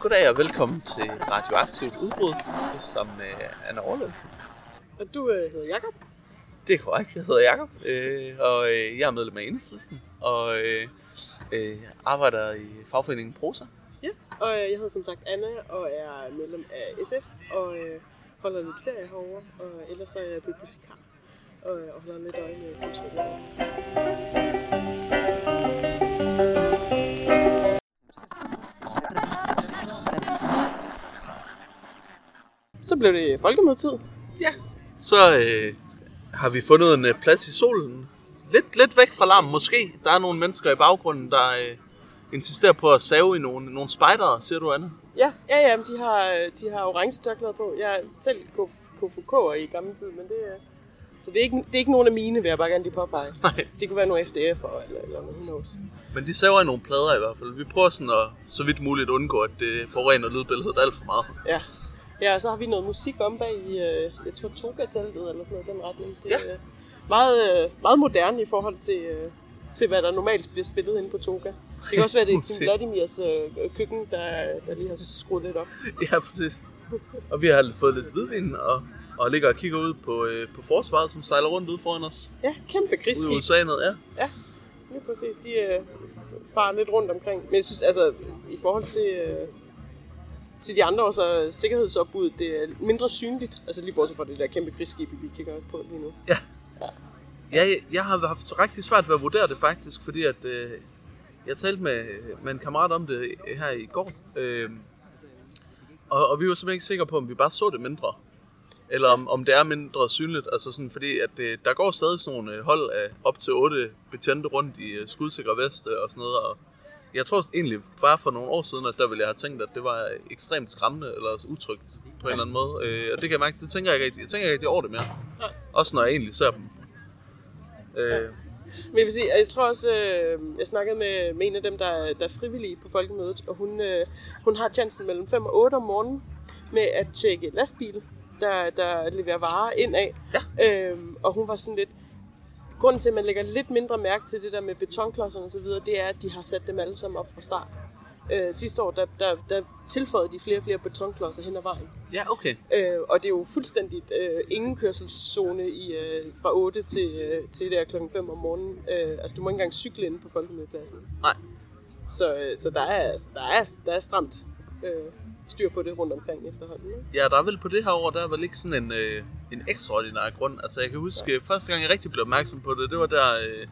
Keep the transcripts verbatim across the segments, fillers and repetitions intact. Goddag og velkommen til Radioaktivt Udbud, som øh, Anne Orlov. Og du øh, hedder Jakob? Det er korrekt, jeg hedder Jakob, øh, og øh, jeg er medlem af Enhedslisten, og øh, øh, arbejder i fagforeningen Prosa. Ja, og øh, jeg hedder som sagt Anne, og er medlem af S F, og øh, holder lidt ferie herovre, og ellers så er jeg bibliotekar, og, og holder lidt øje med kulturen. Så blev det folkemødetid. Ja. Så øh, har vi fundet en øh, plads i solen. Lidt, lidt væk fra larmen måske. Der er nogle mennesker i baggrunden, der øh, insisterer på at save i nogle, nogle spejdere, siger du, Anne? Ja, ja, ja, de har, de har orange tørklæder på. Jeg er selv K F K'er i gamle tid, men det, øh, så det er, ikke, det er ikke nogen af mine, vil jeg bare gerne de påpege. Nej. Det kunne være nogle F D F'er eller, eller noget, who knows. Men de saver i nogle plader i hvert fald. Vi prøver sådan at, så vidt muligt undgå, at det forurener lydbilledet alt for meget. Ja. Ja, og så har vi noget musik om bag i, øh, jeg tror, Toga-teltet eller sådan noget i den retning. Det er ja. øh, meget, øh, meget moderne i forhold til, øh, til, hvad der normalt bliver spillet inde på Toga. Det kan også være, det er Tim Vladimirs øh, køkken, der, der lige har skruet lidt op. Ja, præcis. Og vi har fået lidt hvidvin og, og ligger og kigger ud på, øh, på forsvaret, som sejler rundt ude foran os. Ja, kæmpe krigsskib. Ude i U S A'et, ja. Ja, lige præcis. De øh, farer lidt rundt omkring. Men jeg synes, altså, i forhold til... Øh, til de andre år, så sikkerhedsopbuddet, det er mindre synligt. Altså lige bortset fra det der kæmpe krigsskib, vi kigger på lige nu. Ja. Ja, ja jeg, jeg har haft rigtig svært ved at vurdere det faktisk, fordi at øh, jeg talte med, med en kammerat om det her i går. Øh, og, og vi var simpelthen ikke sikre på, om vi bare så det mindre. Eller om, om det er mindre synligt. Altså sådan, fordi at øh, der går stadig sådan nogle hold af op til otte betjente rundt i øh, skudsikre veste og sådan noget. Og, jeg tror egentlig bare for nogle år siden, at der ville jeg have tænkt, at det var ekstremt skræmmende eller utrygt på en eller anden måde. Øh, og det kan jeg mærke, det tænker jeg ikke, jeg tænker ikke rigtig over det mere. Nej. Også når jeg egentlig ser dem. Øh. Ja. Men jeg vil sige, jeg tror også, jeg snakkede med, med en af dem, der, der er frivillige på folkemødet, og hun, hun har chancen mellem fem og otte om morgenen med at tjekke lastbil, der, der leverer varer indad. Ja. Øh, og hun var sådan lidt... Grunden til, at man lægger lidt mindre mærke til det der med betonklodserne og så videre, det er, at de har sat dem alle sammen op fra start. Øh, sidste år, der, der, der tilføjede de flere og flere betonklodser hen ad vejen. Ja, okay. Øh, og det er jo fuldstændig øh, ingen kørselszone i, øh, fra otte til, øh, til der klokken fem om morgenen. Øh, altså, du må ikke engang cykle inde på folkemødepladsen. Nej. Så, øh, så der, er, der, er, der er stramt øh, styr på det rundt omkring efterhånden. Ja, der er vel på det her år, der er vel ikke sådan en... Øh... en ekstraordinær grund. Altså, jeg kan huske, ja. første gang jeg rigtig blev opmærksom på det, det var der, øh,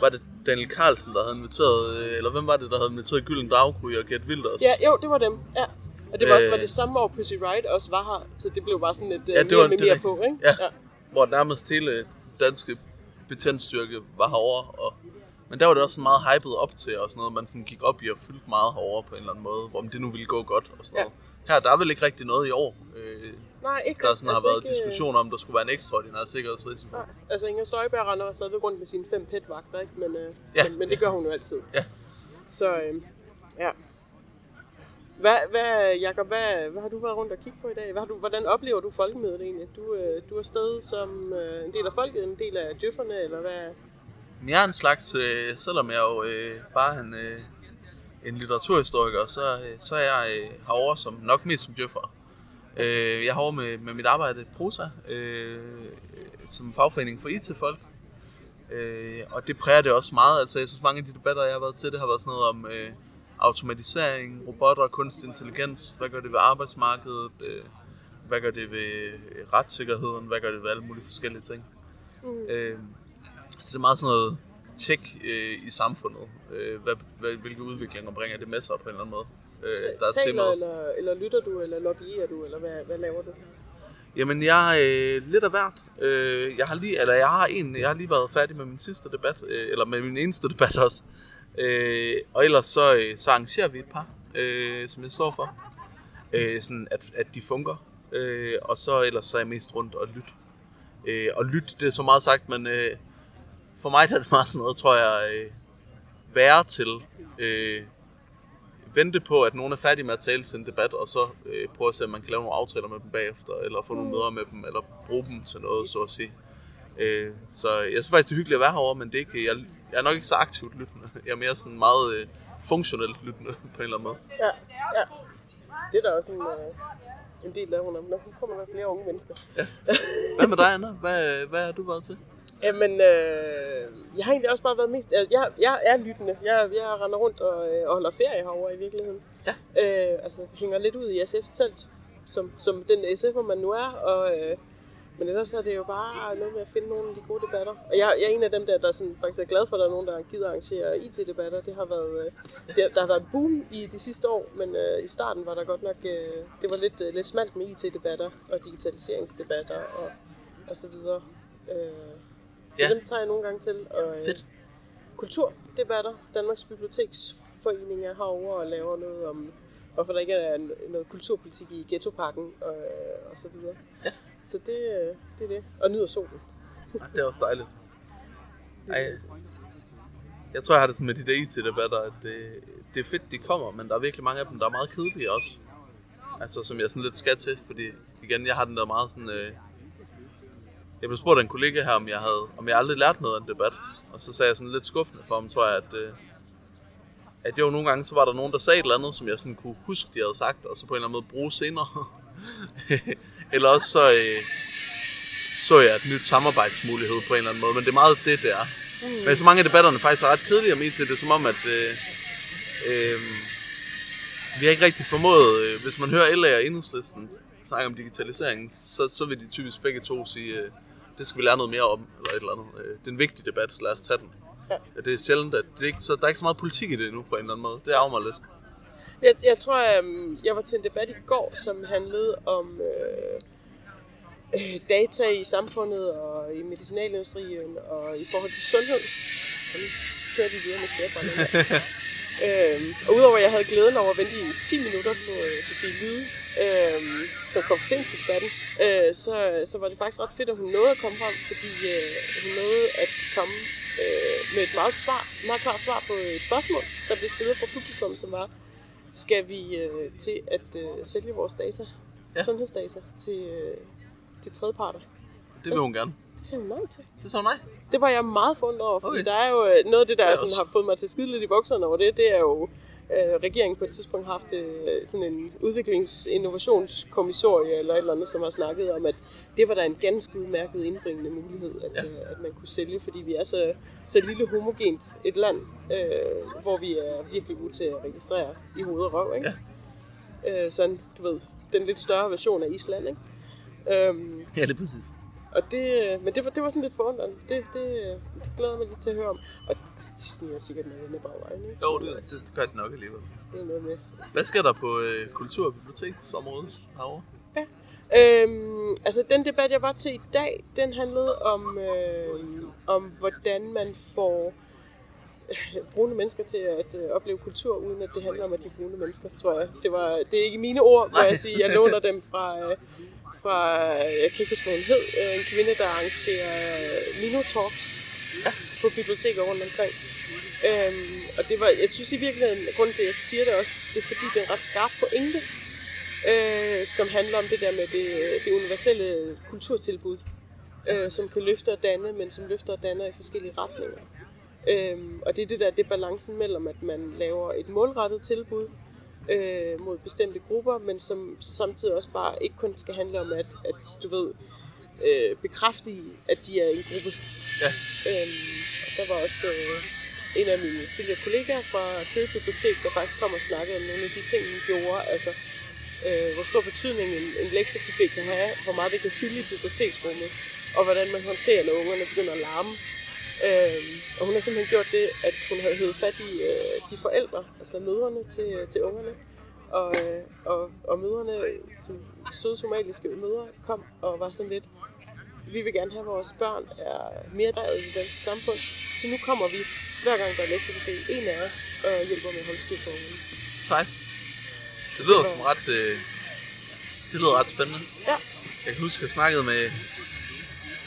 var det Daniel Carlsen, der havde inviteret, øh, eller hvem var det, der havde inviteret Gylden Draghury og Gert Wilders? Ja, jo, det var dem, ja. Og det var også øh, var det samme år, Pussy Riot også var her, så det blev bare sådan et ja, mere var, med mere på, ikke? Ja, ja, hvor nærmest hele danske betjentstyrke var herovre, og, men der var det også meget hypet op til, og sådan noget, man sådan gik op i og fyldte meget herovre på en eller anden måde, hvor det nu ville gå godt, og sådan ja. noget. Her, der er vel ikke rigtig noget i år. Øh, Nej, ikke. Der sådan, altså, har været ikke... diskussioner om, der skulle være en ekstraordinær sikkerhedsrisiko. Nej, altså Inger Støjberg render var stadig rundt med sine fem petvagter, ikke? Men, øh, ja, men, men det ja. gør hun jo altid. Ja. Så, øh, ja. Hvad, hvad, Jakob, hvad, hvad har du været rundt og kigge på i dag? Hvad har du, hvordan oplever du folkemødet egentlig? Du, øh, du er afsted som øh, en del af folket, en del af djøfferne, eller hvad? Jeg er en slags, øh, selvom jeg jo øh, bare en... Øh, en litteraturhistoriker, så, så er jeg øh, herovre som, nok mest som djøffer. Øh, jeg er herovre med, med mit arbejde Prosa, øh, som fagforening for I T-folk. Øh, og det præger det også meget. Altså, jeg synes, mange af de debatter, jeg har været til, det har været sådan noget om øh, automatisering, robotter, kunstig intelligens. Hvad gør det ved arbejdsmarkedet? Øh, hvad gør det ved retssikkerheden? Hvad gør det ved alle mulige forskellige ting? Mm. Øh, så det er meget sådan noget... tech øh, i samfundet. Øh, hvad, hvad, hvilke udviklinger bringer det med sig på en eller anden måde? Øh, der er Taler eller, eller lytter du, eller lobbyer du, eller hvad, hvad laver du? Jamen, jeg er øh, lidt af hvert. Øh, jeg, har lige, eller jeg, har en, jeg har lige været færdig med min sidste debat, øh, eller med min eneste debat også. Øh, og ellers så, øh, så arrangerer vi et par, øh, som jeg står for. Øh, sådan at, at de fungerer. Øh, og så ellers så er jeg mest rundt og lyt. Øh, og lyt, det er så meget sagt, men... Øh, For mig er det meget sådan noget, tror jeg, øh, være til, øh, vente på, at nogen er færdige med at tale til en debat, og så øh, prøve at se, om man kan lave nogle aftaler med dem bagefter, eller få nogle møder med dem, eller bruge dem til noget, så at sige. Øh, så jeg synes faktisk, det er hyggeligt at være herovre, men det er ikke, jeg, Jeg er nok ikke så aktivt lyttende. Jeg er mere sådan meget øh, funktionelt lyttende på en eller anden måde. Ja, ja. Det er da også en, øh, en del af hun. Når hun kommer med flere unge mennesker. Ja. Hvad med dig, Anna? Hvad, hvad har du været til? Jamen, øh, jeg har egentlig også bare været mest... Jeg, jeg er lyttende. Jeg, jeg render rundt og, og holder ferie herovre i virkeligheden. Ja. Øh, altså, hænger lidt ud i S F's telt, som, som den S F'er man nu er. Og, øh, men ellers er det jo bare noget med at finde nogle af de gode debatter. Og jeg, jeg er en af dem, der, der sådan, faktisk er glad for, at der er nogen, der gider arrangere I T-debatter. Det har været, øh, det, der har været en boom i de sidste år, men øh, i starten var der godt nok... Øh, det var lidt, øh, lidt smalt med I T-debatter og digitaliseringsdebatter og, og så videre. Øh, Så ja. Dem tager jeg nogle gange til. Og, øh, Fedt. Kulturdebatter. Danmarks Biblioteksforening er herovre og laver noget om, hvorfor der ikke er noget kulturpolitik i Gettoparken og, og så videre. Ja. Så det, det er det. Og nyder solen. Ej, det er også dejligt. Ej, jeg tror, jeg har det sådan med de der I T-debatter, at det, det er fedt, de kommer, men der er virkelig mange af dem, der er meget kedelige også. Altså, som jeg sådan lidt skal til, fordi igen, jeg har den der meget sådan... Øh, Jeg blev spurgt af en kollega her, om jeg, havde, om jeg aldrig lærte noget af en debat. Og så sagde jeg sådan lidt skuffende for ham, tror jeg, at, øh, at jo nogle gange, så var der nogen, der sagde et eller andet, som jeg sådan kunne huske, de havde sagt, og så på en eller anden måde bruge senere. Eller også så, øh, så jeg et nyt samarbejdsmulighed på en eller anden måde, men det er meget det, det er. Men så mange af debatterne faktisk er ret kedelige om I T. Det er som om, at øh, øh, vi har ikke rigtig formået, øh, hvis man hører L A og Enhedslisten snakke om digitaliseringen, så, så vil de typisk begge to sige... Øh, det skal vi lære noget mere om, eller et eller andet. Det er en vigtig debat, lad os tage den. Ja. Det er sjældent, at det ikke, så der er ikke så meget politik i det endnu, på en eller anden måde. Det ærger mig lidt. Jeg, jeg tror, jeg, jeg var til en debat i går, som handlede om øh, data i samfundet, og i medicinalindustrien, og i forhold til sundhed. Og nu kører de videre med skærbrænden her. øhm, og udover, at jeg havde glæden over at vente i ti minutter på øh, Sofie Lyde, Øhm, som kom for sent til debatten, øh, så, så var det faktisk ret fedt, at hun nåede at komme frem, fordi øh, hun nåede at komme øh, med et meget, svar, meget klart svar på et spørgsmål, der blev stillet fra publikum, som var, skal vi øh, til at øh, sælge vores data, ja. sundhedsdata, til, øh, til tredjeparter? Det vil hun gerne. Det sagde hun nej til. Det sagde hun nej? Det var jeg meget forundret over, fordi okay. Der er jo noget af det, der det sådan, har fået mig til at skide lidt i bukserne over det, det er jo... regeringen på et tidspunkt har haft sådan en udviklings-innovationskommissorie eller et eller andet, som har snakket om, at det var der en ganske udmærket indbringende mulighed, at, ja. At man kunne sælge, fordi vi er så, så lille homogent et land, øh, hvor vi er virkelig gode til at registrere i hoved og røv, ikke? Ja. Øh, sådan, du ved, den lidt større version af Island, ikke? Øhm, ja, det er præcis. Og det, men det var, det var sådan lidt forundrende. Det, det, det glæder mig lidt til at høre om. Og altså, de sniger sikkert noget med bagvejen, ikke? Jo, det, det gør det nok alligevel. Det er noget med. Hvad sker der på øh, kultur- og biblioteksområdet herovre? Ja, øhm, altså den debat, jeg var til i dag, den handlede om, øh, om hvordan man får brune mennesker til at øh, opleve kultur, uden at det handler om, at de er brune mennesker, tror jeg. Det, var, det er ikke mine ord, hvor jeg siger, jeg låner dem fra... Øh, fra, jeg kan ikke huske, hvad hun hed, en kvinde, der arrangerer minotalks ja. På biblioteker rundt omkring. Øhm, og det var, jeg synes i virkeligheden, grunden til, at jeg siger det også, det er fordi, det er en ret skarp pointe, øh, som handler om det der med det, det universelle kulturtilbud, øh, som kan løfte og danne, men som løfter og danner i forskellige retninger. Øhm, og det er det der, det er balancen mellem, at man laver et målrettet tilbud, Øh, mod bestemte grupper, men som samtidig også bare ikke kun skal handle om at, at du ved, øh, bekræftige, at de er en gruppe. Ja. Øhm, der var også øh, en af mine tidligere kollegaer fra Køde Bibliotek, der faktisk kom og snakkede om nogle af de ting, hun gjorde, altså øh, hvor stor betydning en, en lektiecafé kan have, hvor meget det kan fylde i biblioteksrummet, og hvordan man håndterer, når ungerne begynder at larme. Øhm, og hun har simpelthen gjort det, at hun havde hævet fat i øh, de forældre, altså mødrene til, øh, til ungerne. Og, øh, og, og mødrene, som søde somaliske mødre, kom og var sådan lidt, vi vil gerne have, at vores børn er mere drevet i det danske samfund. Så nu kommer vi, hver gang der er lektiecafé, en af os, og hjælper med at holde styr på ungerne. Sejt. Det lyder som ret, øh, det lyder ret spændende. Ja. Jeg kan huske, at jeg snakkede med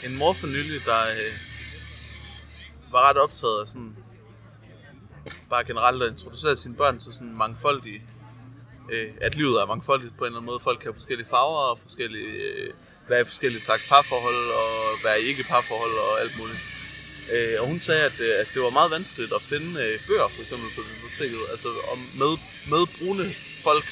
en mor for nylig, der... Øh, var ret optaget af sådan, bare generelt at introducere sine børn til sådan mangfoldige, øh, at livet er mangfoldigt på en eller anden måde. Folk kan have forskellige farver og forskellige, øh, være i forskellige slags parforhold og være i ikke parforhold og alt muligt. Øh, og hun sagde, at, at det var meget vanskeligt at finde øh, bøger, for eksempel på biblioteket, altså om med, med brune folk,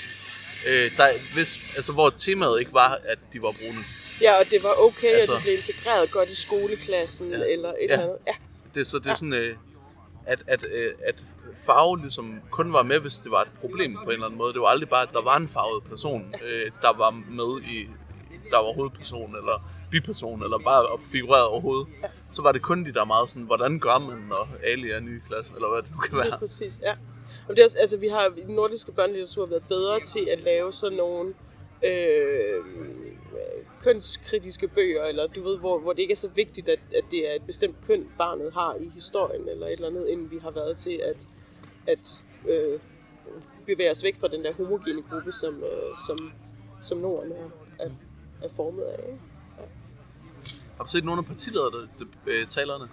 øh, der, hvis, altså, hvor temaet ikke var, at de var brune. Ja, og det var okay, altså, at de blev integreret godt i skoleklassen, ja, eller et ja, eller andet. Ja. Det, så det er ja. sådan, øh, at, at, øh, at farve ligesom kun var med, hvis det var et problem på en eller anden måde. Det var aldrig bare, at der var en farvet person, øh, der var med i, der var hovedperson, eller biperson, eller bare figureret overhovedet. Ja. Så var det kun de der meget sådan, hvordan gør man, når Ali er ny i klassen, eller hvad det nu kan være. Det er præcis, ja. Men det er også, altså, vi har i den nordiske børnelitteratur været bedre til at lave sådan nogle øh, kønskritiske bøger, eller du ved, hvor, hvor det ikke er så vigtigt, at, at det er et bestemt køn, barnet har i historien, eller et eller andet, inden vi har været til at, at øh, bevæge os væk fra den der homogene gruppe, som, øh, som, som Norden er, er, er formet af. Har du set nogle af partilederne-talerne?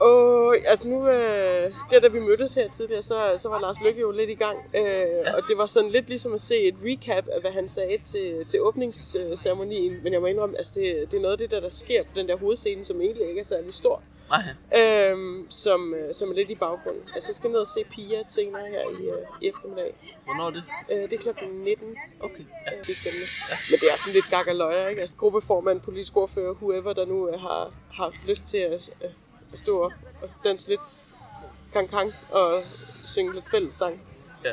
Åh, oh, altså nu, øh, der da vi mødtes her tidligere, så, så var Lars Løkke jo lidt i gang. Øh, ja. Og det var sådan lidt ligesom at se et recap af, hvad han sagde til, til åbningsceremonien. Men jeg må indrømme, altså det, det er noget af det, der, der sker på den der hovedscene, som egentlig ikke er særlig stor. Nej. Øh, som, som er lidt i baggrunden. Altså jeg skal ned og se Pia senere her i, øh, i eftermiddag. Hvornår er det? Øh, det er klokken nitten. Okay. Ja. Øh, det er spændende. Ja. Men det er sådan lidt gak og løjer, ikke? Altså gruppeformand, politisk ordfører, whoever, der nu øh, har, har lyst til at... Øh, at stå og danse lidt kang-kang og synge lidt fællessang. Ja,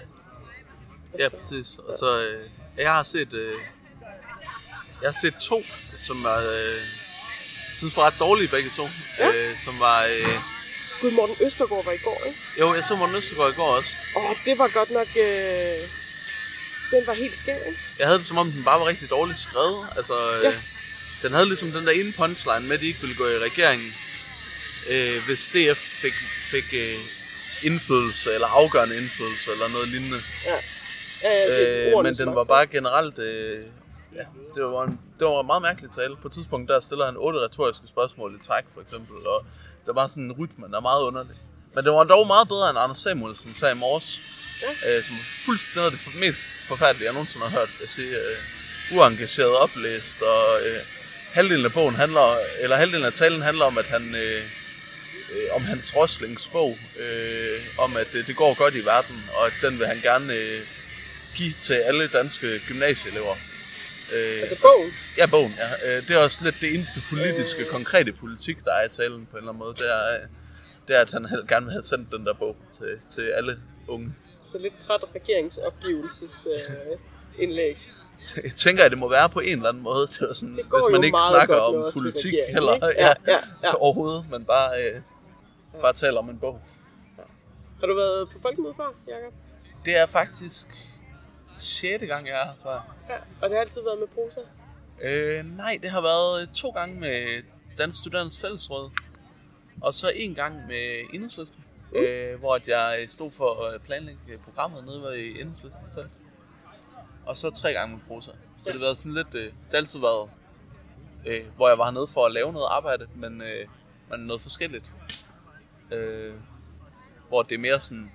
og ja så, præcis. Og så, øh, jeg har set øh, jeg har set to, som var, øh, synes var ret dårlige begge to. Ja. Øh, som var... Øh, Gud, Morten Østergaard var i går, ikke? Jo, jeg så Morten Østergaard i går også. Åh, det var godt nok... Øh, den var helt skæv, ikke? Jeg havde det som om, den bare var rigtig dårligt skrevet. Altså, øh, ja. Den havde ligesom den der ene punchline med, at de ikke ville gå i regeringen. Øh, hvis D F fik, fik øh, indflydelse, eller afgørende indflydelse, eller noget lignende. Ja. Øh, øh, men den var bare generelt... Øh, ja, det var en, det var en meget mærkelig tale. På et tidspunkt, der stiller han otte retoriske spørgsmål i træk, for eksempel. Og der var sådan en rytme, der er meget underlig. Men det var dog meget bedre, end Anders Samuelsen sagde i morges. Ja. Øh, som fuldstændig noget af det mest forfærdelige, jeg nogensinde har hørt. Jeg siger, øh, uengageret oplæst, og øh, halvdelen af bogen handler... Eller halvdelen af talen handler om, at han... Øh, Øh, om hans Roslings bog, øh, om at øh, det går godt i verden, og at den vil han gerne øh, give til alle danske gymnasieelever. Øh, altså bogen? Ja, bogen. Ja. Øh, det er også lidt det eneste politiske, øh. konkrete politik, der er i talen på en eller anden måde. Det er, det er at han gerne vil have sendt den der bog til, til alle unge. Så lidt træt af regeringsopgivelsesindlæg. Øh, Jeg tænker, at det må være på en eller anden måde. Det er sådan, det hvis man ikke snakker om politik heller, ja, ja, ja. Overhovedet, men bare, øh, ja. bare taler om en bog. Ja. Har du været på folkemøde før, Jakob? Det er faktisk sjette gang, jeg er her, tror jeg. Ja. Og det har altid været med Prosa? Øh, nej, det har været to gange med Dansk Studernes Fællesråd, og så en gang med Enhedslisten, uh. øh, hvor jeg stod for at planlægge programmet nede i Enhedslistens telt. Og så tre gange med Prosa. Så ja. det har været sådan lidt, øh, det har altid været, øh, hvor jeg var hernede for at lave noget arbejde, men, øh, men noget forskelligt. Øh, hvor det er mere sådan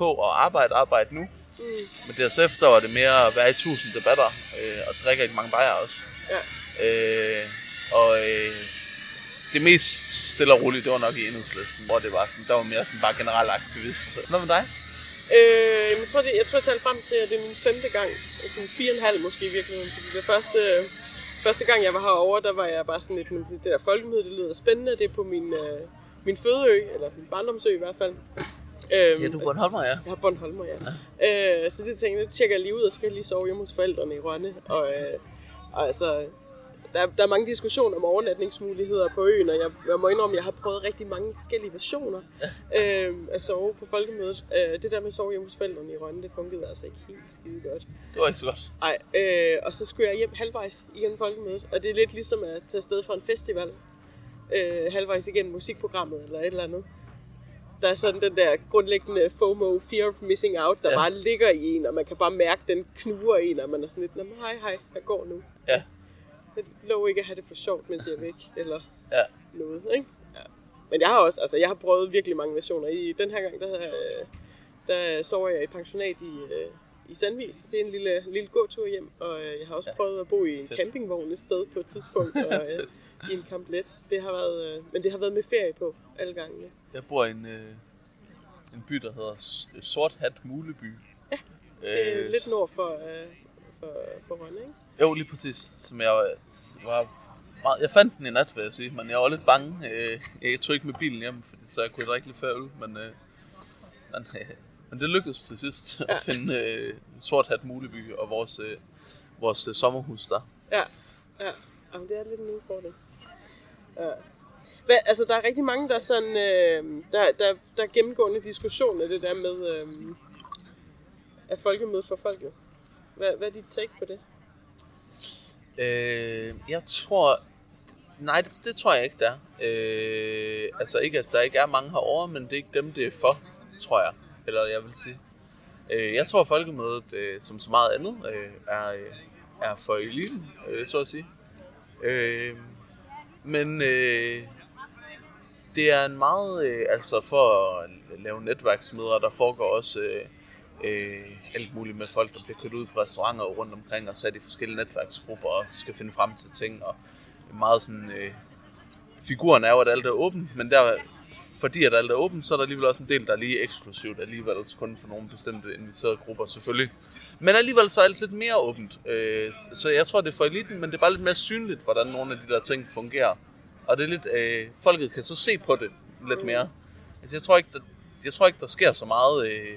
på at arbejde, arbejde nu. Mm. Men derefter der var det mere at være i tusind debatter, øh, og drikke rigtig mange bajer også. Ja. Øh, og øh, det mest stille og roligt, det var nok i Enhedslisten, hvor det var sådan, der var mere sådan bare generel aktivist. Hvad med dig? Øh, jeg tror, det, jeg tror, jeg talte frem til, at det er min femte gang, sådan fire og en halv måske virkelig, fordi det første, første gang, jeg var herovre, der var jeg bare sådan lidt, men det der folkemøde, det lyder spændende, det er på min, øh, min fødeø, eller min barndomsø i hvert fald. Øhm, ja, du er Bornholmer, ja. Jeg har Bornholmer, ja. ja. Øh, så det tænkte jeg, det tjekker jeg lige ud, og så kan jeg lige sove hjemme hos forældrene i Rønne, og, øh, og altså... Der, der er mange diskussioner om overnatningsmuligheder på øen, og jeg, jeg må indrømme, at jeg har prøvet rigtig mange forskellige versioner øh, at sove på folkemødet. Øh, det der med at sove hjemme hos forældrene i Rønne, det fungerede altså ikke helt skide godt. Det var ikke så godt. Nej, øh, og så skulle jeg hjem halvvejs igennem folkemødet, og det er lidt ligesom at tage afsted fra en festival, øh, halvvejs igennem musikprogrammet eller et eller andet. Der er sådan den der grundlæggende FOMO, fear of missing out, der ja. bare ligger i en, og man kan bare mærke, den knuger en, og man er sådan lidt, nå, hej, hej, jeg går nu. Ja. Jeg lov ikke at have det for sjovt, mens jeg er væk, eller ja. noget, ikke? Ja. Men jeg har også, altså jeg har prøvet virkelig mange versioner. I den her gang, der, der sover jeg i pensionat i, i Sandvis. Det er en lille, lille gåtur hjem, og jeg har også ja. prøvet at bo i en Fedt. campingvogn et sted på et tidspunkt. Og i en komplet. Det har været, øh, men det har været med ferie på alle gangene. Jeg bor i en, øh, en by, der hedder Sorthat-Muleby. Ja, det er øh, lidt nord for, øh, for, for Rønne, ikke? Jo, lige præcis. Som jeg var... Jeg fandt den i nat, vil jeg sige, men jeg var lidt bange. Jeg tog ikke med bilen hjem, så jeg kunne drikke lidt før øl, men, men, men det lykkedes til sidst at finde ja. Sorthat-Muleby og vores, vores sommerhus der. Ja, ja. Jamen, det er lidt en udfordring. Ja. Hvad, altså, der er rigtig mange, der, sådan, der, der, der gennemgående diskussion af det der med at folkemødet for folket. Hvad, hvad er dit take på det? Øh, jeg tror... Nej, det, det tror jeg ikke, der. Øh, altså ikke, at der ikke er mange herovre, men det er ikke dem, det er for, tror jeg. Eller jeg vil sige. Øh, jeg tror, at folkemødet, øh, som så meget andet, øh, er, er for eliten, øh, så at sige. Øh, men øh, det er en meget... Øh, altså for at lave netværksmøder, der foregår også... Øh, Øh, alt muligt med folk, der bliver kørt ud på restauranter rundt omkring og sat i forskellige netværksgrupper og skal finde frem til ting og meget sådan øh, figuren er jo, at alt er åbent, men der, fordi at alt er åbent, så er der alligevel også en del, der er lige eksklusivt alligevel kun for nogle bestemte inviterede grupper selvfølgelig, men alligevel så er alt lidt mere åbent, øh, så jeg tror det er for eliten, men det er bare lidt mere synligt, hvordan nogle af de der ting fungerer, og det er lidt øh, folket kan så se på det lidt mere. Altså jeg tror ikke der, jeg tror ikke der sker så meget øh,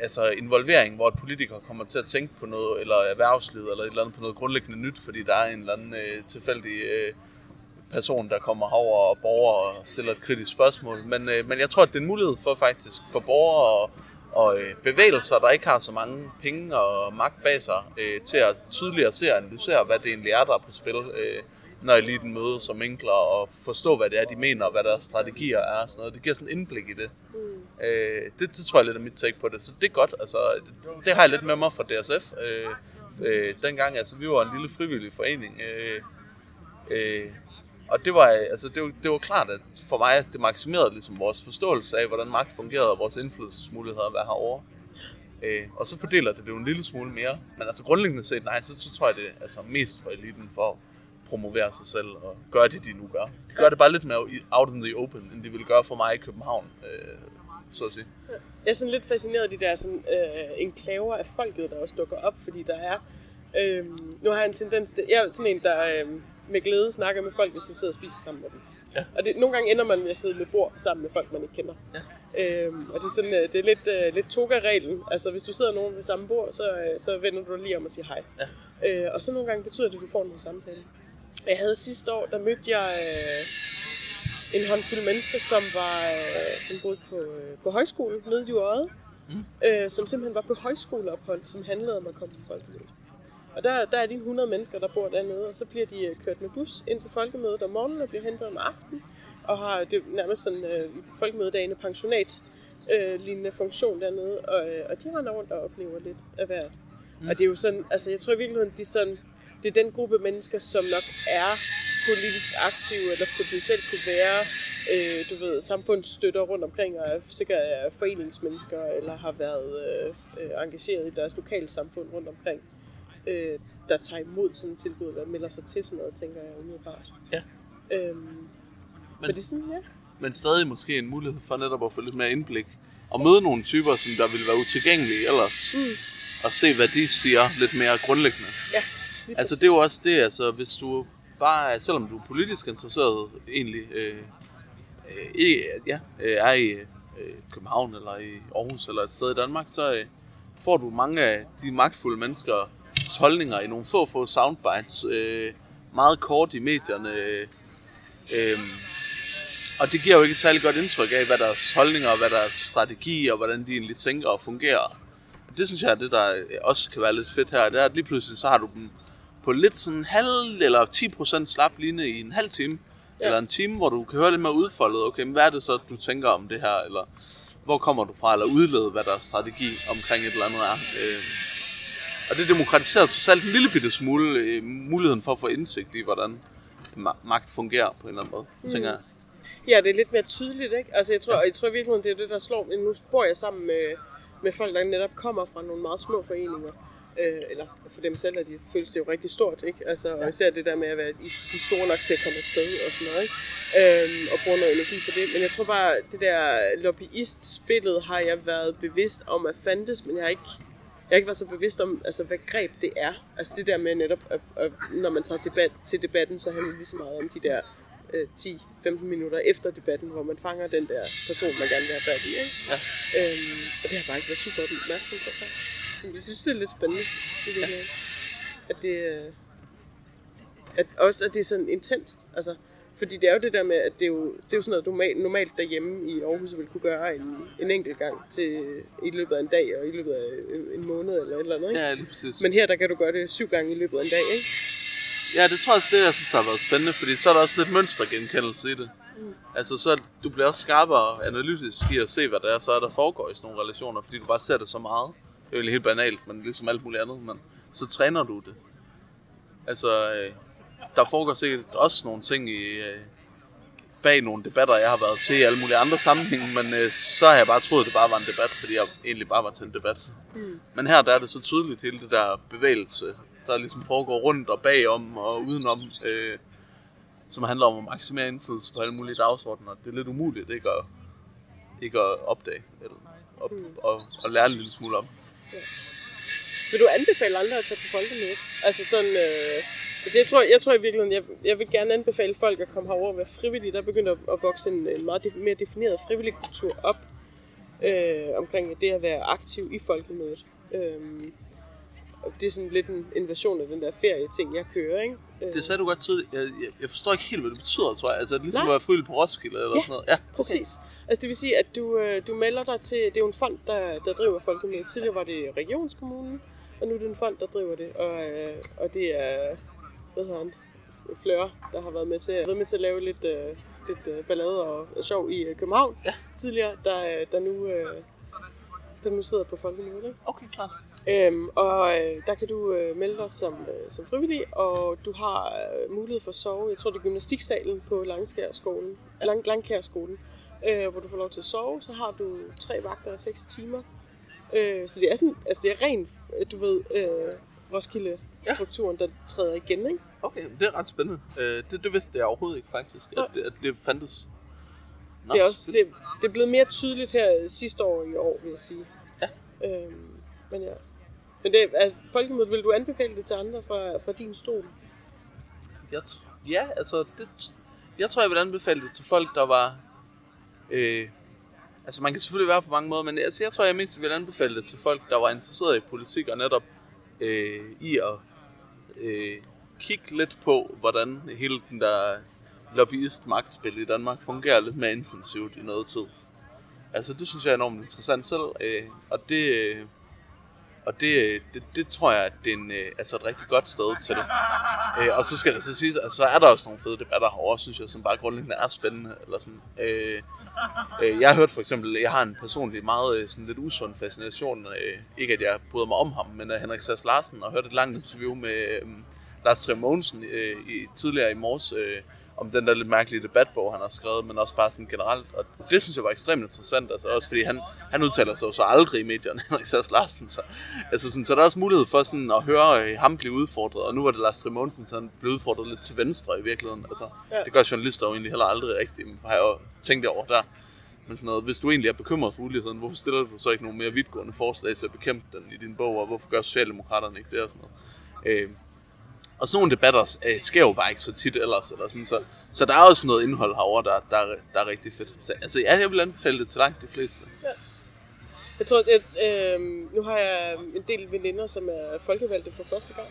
altså involvering, hvor politikere kommer til at tænke på noget, eller erhvervslivet, eller et eller andet på noget grundlæggende nyt, fordi der er en eller anden øh, tilfældig øh, person, der kommer over og borger og stiller et kritisk spørgsmål. Men, øh, men jeg tror, at det er en mulighed for faktisk for borgere og, og øh, bevægelser, der ikke har så mange penge og magt bag sig, øh, til at tydeligere se og analysere, hvad det egentlig er, der er på spil, øh, når eliten mødes som mingler, og forstå, hvad det er, de mener, og hvad deres strategier er og sådan noget. Det giver sådan en indblik i det. Øh, det, det tror jeg lidt er mit take på det, så det er godt, altså, det, det har jeg lidt med mig fra D S F, øh, øh, dengang, altså, vi var en lille frivillig forening, øh, øh, og det var, altså, det var, det var klart, at for mig, at det maksimerede ligesom vores forståelse af, hvordan magt fungerede, og vores indflydelsesmuligheder at være herovre, øh, og så fordeler det det jo en lille smule mere, men altså, grundlæggende set, nej, så, så tror jeg, det er altså, mest for eliten for at promovere sig selv, og gøre det, de nu gør. De gør det bare lidt mere out in the open, end de ville gøre for mig i København, øh, så at sige. Jeg er sådan lidt fascineret af de der sådan, øh, enklaver af folket, der også dukker op, fordi der er... Øh, nu har jeg en tendens til... Jeg er sådan en, der øh, med glæde snakker med folk, hvis jeg sidder og spiser sammen med dem. Ja. Og det, nogle gange ender man med at sidde med bord sammen med folk, man ikke kender. Ja. Øh, og det er, sådan, det er lidt, øh, lidt toga-reglen. Altså, hvis du sidder nogen ved samme bord, så, øh, så vender du lige om og siger hej. Ja. Øh, og så nogle gange betyder det, at du får nogle samtale. Jeg havde sidste år, der mødte jeg... Øh, en håndfuld mennesker, som var som boede på, på højskolen nede i Jørgen, mm. øh, som simpelthen var på højskoleophold, som handlede om at komme til folkemødet. Og der, der er de hundrede mennesker, der bor dernede, og så bliver de kørt med bus ind til folkemødet om morgenen og bliver hentet om aftenen, og har det nærmest sådan øh, folkemødedagene pensionat øh, lignende funktion dernede, og, øh, og de render rundt og oplever lidt af hvert. Mm. Og det er jo sådan, altså jeg tror i virkeligheden, de sådan, det er den gruppe mennesker, som nok er politisk aktive, eller potentielt kunne være, øh, du ved, samfundsstøtter rundt omkring, og sikkert er foreningsmennesker, eller har været øh, engageret i deres lokale samfund rundt omkring, øh, der tager imod sådan et tilbud, eller melder sig til sådan noget, tænker jeg umiddelbart. Ja. Øhm, men, men, det sådan, ja. Men stadig måske en mulighed for netop at få lidt mere indblik, og møde nogle typer, som der ville være utilgængelige ellers, mm. og se, hvad de siger lidt mere grundlæggende. Ja. Altså det er jo også det, altså hvis du bare, selvom du er politisk interesseret egentlig, øh, øh, ja, øh, er i øh, København eller i Aarhus eller et sted i Danmark, så øh, får du mange af de magtfulde menneskers holdninger i nogle få, få soundbites, øh, meget kort i medierne, øh, og det giver jo ikke et særlig godt indtryk af, hvad deres holdninger, hvad deres strategi og hvordan de egentlig tænker og fungerer. Det synes jeg er det, der også kan være lidt fedt her, det er, at lige pludselig så har du dem på lidt sådan halv eller ti procent slap linje i en halv time, ja. Eller en time, hvor du kan høre lidt mere udfoldet, okay, men hvad er det så, du tænker om det her, eller hvor kommer du fra, eller udlede, hvad der er strategi omkring et eller andet er. Øh, og det demokratiserer totalt en lille bitte smule øh, muligheden for at få indsigt i, hvordan ma- magt fungerer på en eller anden måde, mm. tænker jeg. Ja, det er lidt mere tydeligt, ikke? Altså jeg tror, ja. jeg tror virkelig, det er det, der slår. Nu bor jeg sammen med... med folk, der netop kommer fra nogle meget små foreninger. Øh, eller for dem selv, at de føles det jo rigtig stort, ikke? Altså, ja. Og især det der med at være de store nok til at komme afsted og sådan noget, ikke? Øhm, og bruge noget energi på det. Men jeg tror bare, det der lobbyistspillet har jeg været bevidst om at fandtes, men jeg har ikke, jeg har ikke været så bevidst om, altså, hvad greb det er. Altså det der med netop, at, at når man tager debat, til debatten, så handler det lige så meget om de der øh, ti til femten minutter efter debatten, hvor man fanger den der person, man gerne vil have fat i, ikke? Ja. Øhm, og det har bare ikke været super opmærksom på før. Jeg synes, det er lidt spændende, det der, ja. At det, at også at det er sådan intenst, altså, fordi det er jo det der med, at det er jo, det er jo sådan noget, du normalt derhjemme i Aarhus ville kunne gøre en, en enkelt gang til, i løbet af en dag og i løbet af en måned eller et eller andet, ikke? Ja, lige præcis. Men her, der kan du gøre det syv gange i løbet af en dag, ikke? Ja, det tror jeg også, det jeg synes, der har været spændende, fordi så er der også lidt mønstergenkendelse i det. Mm. Altså, så du bliver også skarpere analytisk i at se, hvad der er, så er der foregår i sådan nogle relationer, fordi du bare ser det så meget. Det er jo helt banalt, men ligesom alt muligt andet, men så træner du det. Altså, øh, der foregår sikkert også nogle ting i, øh, bag nogle debatter, jeg har været til i alle mulige andre sammenhænge, men øh, så har jeg bare troet, det bare var en debat, fordi jeg egentlig bare var til en debat. Mm. Men her der er det så tydeligt, hele det der bevægelse, der ligesom foregår rundt og bagom og udenom, øh, som handler om at maksimere indflydelse på alle mulige dagsordener. Det er lidt umuligt ikke at, ikke at opdage eller op, mm. og, og lære en lille smule om. Ja. Vil du anbefale andre at tage på folkemødet? Altså sådan, øh, altså jeg tror, jeg tror i virkeligheden, jeg, jeg vil gerne anbefale folk at komme herover og være frivillige. Der begynder at, at vokse en, en meget def, mere defineret frivillig kultur op øh, omkring det at være aktiv i folkemødet. Øh, det er sådan lidt en invasion af den der ferie-ting, jeg kører, ikke? Øh. Det sagde du godt tidligt. Jeg, jeg forstår ikke helt, hvad det betyder, tror jeg. Altså, det ligesom at være frivillig på Roskilde eller ja, sådan noget. Ja, præcis. Altså det vil sige, at du, du melder dig til, det er jo en fond, der, der driver folkemødet. Tidligere var det regionskommunen, og nu er det en fond, der driver det. Og, og det er, hvad hedder han, Fleur, der har været med til, været med til at lave lidt, lidt ballade og sjov i København ja. Tidligere, der, der, nu, der nu sidder på folkemødet. Okay, klart. Øhm, og øh, der kan du øh, melde dig som, øh, som frivillig, og du har øh, mulighed for at sove. Jeg tror, det er gymnastiksalen på Langskærs skolen, Lang, Langskærs skolen, øh, hvor du får lov til at sove. Så har du tre vagter og seks timer. Øh, så det er sådan, altså det er rent, du ved, øh, Roskilde-strukturen, der træder igen, ikke? Okay, det er ret spændende. Øh, det, det vidste jeg overhovedet ikke, faktisk, at, at, at det fandtes. Nå, det, er også, det, det er blevet mere tydeligt her sidste år i år, vil jeg sige. Ja. Øh, men ja. Men det, altså, folkemødet, vil du anbefale det til andre fra, fra din stol? Jeg t- ja, altså, det, jeg tror, jeg vil anbefale det til folk, der var... Øh, altså, man kan selvfølgelig være på mange måder, men altså, jeg tror, jeg mindst vil anbefale det til folk, der var interesseret i politik, og netop øh, i at øh, kigge lidt på, hvordan hele den der lobbyist-magtspil i Danmark fungerer lidt mere intensivt i noget tid. Altså, det synes jeg er enormt interessant selv, øh, og det... Øh, Og det, det, det tror jeg, at det er en, altså et rigtig godt sted til det. Øh, og så skal det så siges, altså, så er der også nogle fede debatter herovre, synes jeg, som bare grundlæggende er spændende. Eller sådan. Øh, øh, jeg har hørt for eksempel, jeg har en personlig meget sådan lidt usund fascination, øh, ikke at jeg bryder mig om ham, men af Henrik Sass Larsen, og hørte et langt interview med øh, Lars Tremonsen øh, i, tidligere i morges, øh, om den der lidt mærkelige debatbog, han har skrevet, men også bare sådan generelt. Og det synes jeg var ekstremt interessant, altså også fordi han, han udtaler sig jo så aldrig i medierne, Henrik Sass Larsen. Så, altså sådan, så der er også mulighed for sådan at høre ham blive udfordret, og nu var det Lars Tremonsen, så han blev udfordret lidt til venstre i virkeligheden. Altså, ja. Det gør journalister jo egentlig heller aldrig rigtigt, men har jeg jo tænkt over der. Men sådan noget, hvis du egentlig er bekymret for uligheden, hvorfor stiller du så ikke nogle mere vidtgående forslag til at bekæmpe den i din bog, og hvorfor gør Socialdemokraterne ikke det og sådan noget. Øh, Og sådan nogle debatter øh, sker jo bare ikke så tit ellers, eller sådan, så, så der er også noget indhold herovre, der, der, der er rigtig fedt. Så, altså ja, jeg vil anbefale det til langt de fleste. Ja. Jeg tror, at øh, nu har jeg en del veninder, som er folkevalgte for første gang.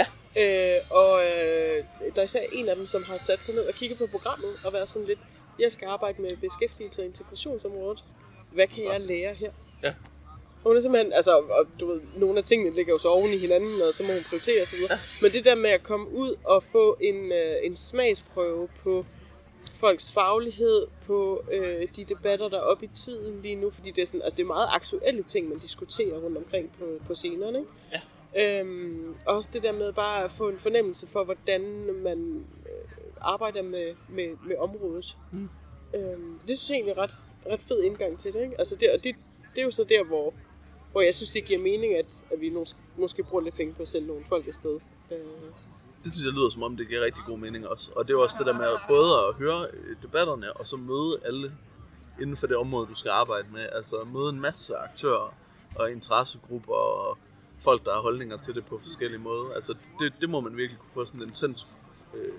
Ja. Øh, og øh, der er især en af dem, som har sat sig ned og kigget på programmet og været sådan lidt, jeg skal arbejde med beskæftigelse og integrationsområdet. Hvad kan jeg lære her? Ja. Hun er simpelthen, altså, og du ved, nogle af tingene ligger jo så oven i hinanden, og så må hun prioritere og så videre. Men det der med at komme ud og få en, øh, en smagsprøve på folks faglighed, på øh, de debatter, der er oppe i tiden lige nu, fordi det er, sådan, altså, det er meget aktuelle ting, man diskuterer rundt omkring på, på scenerne, ikke? Ja. Øhm, også det der med bare at få en fornemmelse for, hvordan man øh, arbejder med, med, med området. Mm. Øhm, det synes jeg egentlig er ret, ret fed indgang til det, ikke? Altså, det, og det, det er jo så der, hvor... hvor jeg synes, det giver mening, at, at vi nu skal måske bruger lidt penge på at sende nogle folk afsted. Øh. Det synes jeg lyder som om, det giver rigtig god mening også. Og det er også det der med både at høre debatterne og så møde alle inden for det område, du skal arbejde med. Altså møde en masse aktører og interessegrupper og folk, der har holdninger til det på forskellige måder. Altså det, det må man virkelig kunne få sådan en intens øh,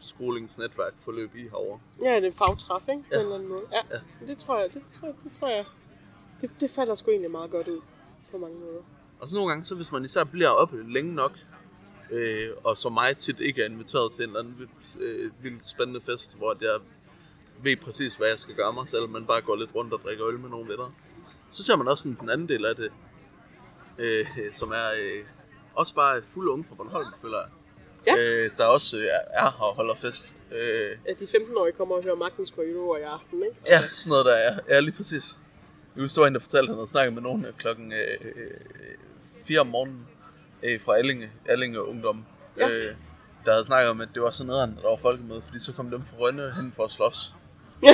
skolingsnetværk forløb i herovre. Ja, det er fagtræf, ikke? På ja. en eller anden måde. Ja, ja. Det tror jeg, det tror, det tror jeg, det, det falder sgu egentlig meget godt ud på mange måder. Og så nogle gange, så hvis man især bliver oppe længe nok, øh, og som mig tit ikke er inviteret til en eller anden øh, vildt spændende fest, hvor jeg ved præcis, hvad jeg skal gøre mig, selvom man bare går lidt rundt og drikker øl med nogle venner. Så ser man også sådan den anden del af det, øh, som er øh, også bare fuld unge fra Bornholm, føler jeg. Ja. Øh, der også øh, er her og holder fest. Øh, ja, de femten-årige kommer og hører Magtens Korridorer i aften, ikke? Ja, sådan noget der er. Ja, lige præcis. Jeg husker, der var en, der fortalte, at han havde snakket med nogen klokken øh, fire om morgenen øh, fra Allinge, Allinge Ungdom, ja. øh, der havde snakket om, at det var sådan noget andet, der var folkemøde, fordi så kom dem fra Rønne hen for at slås. Ja.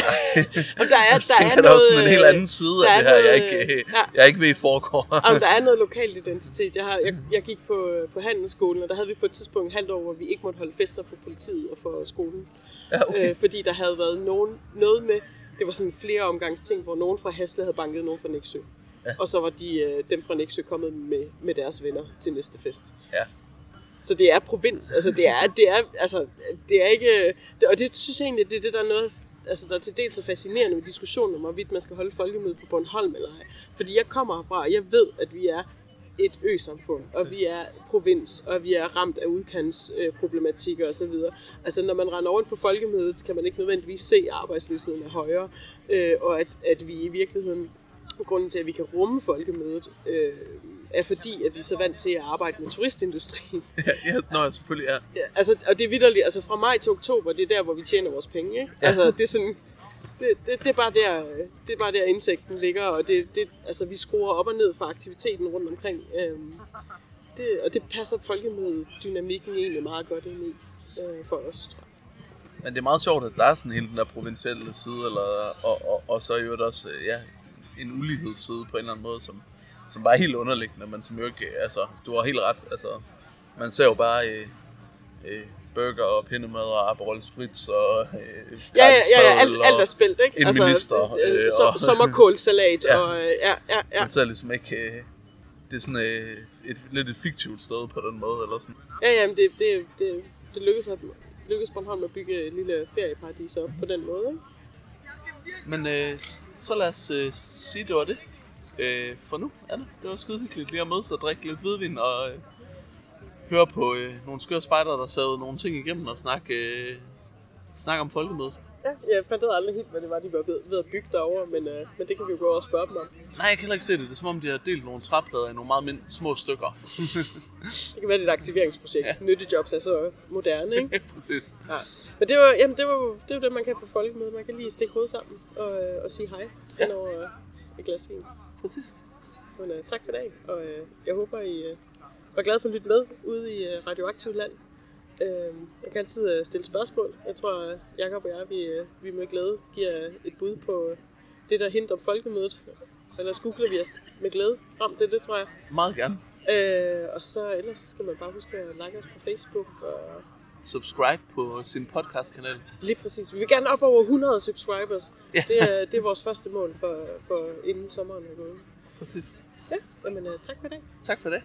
Og der er, der er, er noget, sådan en helt anden side af det her, jeg ikke, øh, ja. jeg ikke ved, I foregår. Om der er noget lokal identitet. Jeg, har, jeg, jeg gik på, på handelsskolen, og der havde vi på et tidspunkt en halvt år, hvor vi ikke måtte holde fester for politiet og for skolen. Ja, okay. øh, fordi der havde været nogen, noget med... Det var sådan flere omgangsting, hvor nogen fra Hasle havde banket nogen fra Nexø. Ja. Og så var de, dem fra Nexø kommet med, med deres venner til næste fest. Ja. Så det er provins. Altså det er, det er, altså, det er ikke... Det, og det synes jeg egentlig, det er det, der er noget... Altså der er til dels så fascinerende med diskussionen om, hvorvidt man skal holde folkemøde på Bornholm eller ej. Fordi jeg kommer herfra, og jeg ved, at vi er et ø-samfund, og vi er provins, og vi er ramt af udkantsproblematikker øh, osv. Altså når man render over på folkemødet, kan man ikke nødvendigvis se, at arbejdsløsheden er højere, øh, og at, at vi i virkeligheden, grunden til, at vi kan rumme folkemødet, øh, er fordi, at vi er så vant til at arbejde med turistindustrien. Ja, ja nej, selvfølgelig er. Ja. Altså, og det er vitterligt, altså fra maj til oktober, det er der, hvor vi tjener vores penge, ikke? Ja. Altså det er sådan... Det, det, det, er bare der, det er bare der indtægten ligger, og det, det, altså, vi skruer op og ned for aktiviteten rundt omkring. Øhm, det, og det passer folkemøde-dynamikken egentlig meget godt ind i øh, for os, tror jeg. Men det er meget sjovt, at der er sådan hele den der provincielle side, eller, og, og, og så er jo også ja, en ulighedsside på en eller anden måde, som, som bare er helt underliggende, men som jo ikke, altså, du har helt ret, altså, man ser jo bare... Øh, øh, burger og pindemad og Aperol Spritz og øh, ja, ja, ja, ja, alt, alt er spildt, ikke? En altså, minister. Øh, som, sommerkålsalat ja. og... Øh, ja, ja, ja. Men så er det ligesom ikke... Øh, det er sådan øh, et lidt et fiktivt sted på den måde, eller sådan. Ja, ja, men det, det, det, det lykkes, lykkes Bornholm at bygge et lille ferieparadis op mm-hmm. på den måde, ikke? Men øh, så lad os øh, sige, det var det øh, for nu, Anna. Det var skidehyggeligt lige at mødes og drikke lidt hvidvin og... Øh, høre på øh, nogle skøre spejdere, der savede nogle ting igennem og snakke, øh, snakke om folkemødet. Ja, jeg fandt aldrig helt, hvad det var, de var ved at bygge derovre, men, øh, men det kan vi jo gå og spørge dem om. Nej, jeg kan heller ikke se det. Det er som om, de har delt nogle træplader i nogle meget mindre, små stykker. Det kan være, det er et aktiveringsprojekt. Ja. Nyttejobs er så moderne, ikke? Ja, præcis. Ja. Men det var, jamen, det var jo det, var det, man kan på folkemødet. Man kan lige stikke hovedet sammen og, og sige hej ja. Hen over øh, et glas vin. Præcis. Men, øh, tak for dag, og øh, jeg håber, I... Øh, Jeg var glad for at lytte med ude i Radioaktivt Land. Jeg kan altid stille spørgsmål. Jeg tror, Jakob og jeg vi, vi med glæde giver et bud på det, der hint om folkemødet. Ellers googler vi os med glæde frem til det, tror jeg. Meget gerne. Og så ellers så skal man bare huske at like os på Facebook. Og subscribe på sin podcastkanal. Lige præcis. Vi vil gerne op over hundrede subscribers. Ja. Det, er, det er vores første mål for, for inden sommeren er gået. Præcis. Ja, men tak for det. Tak for det.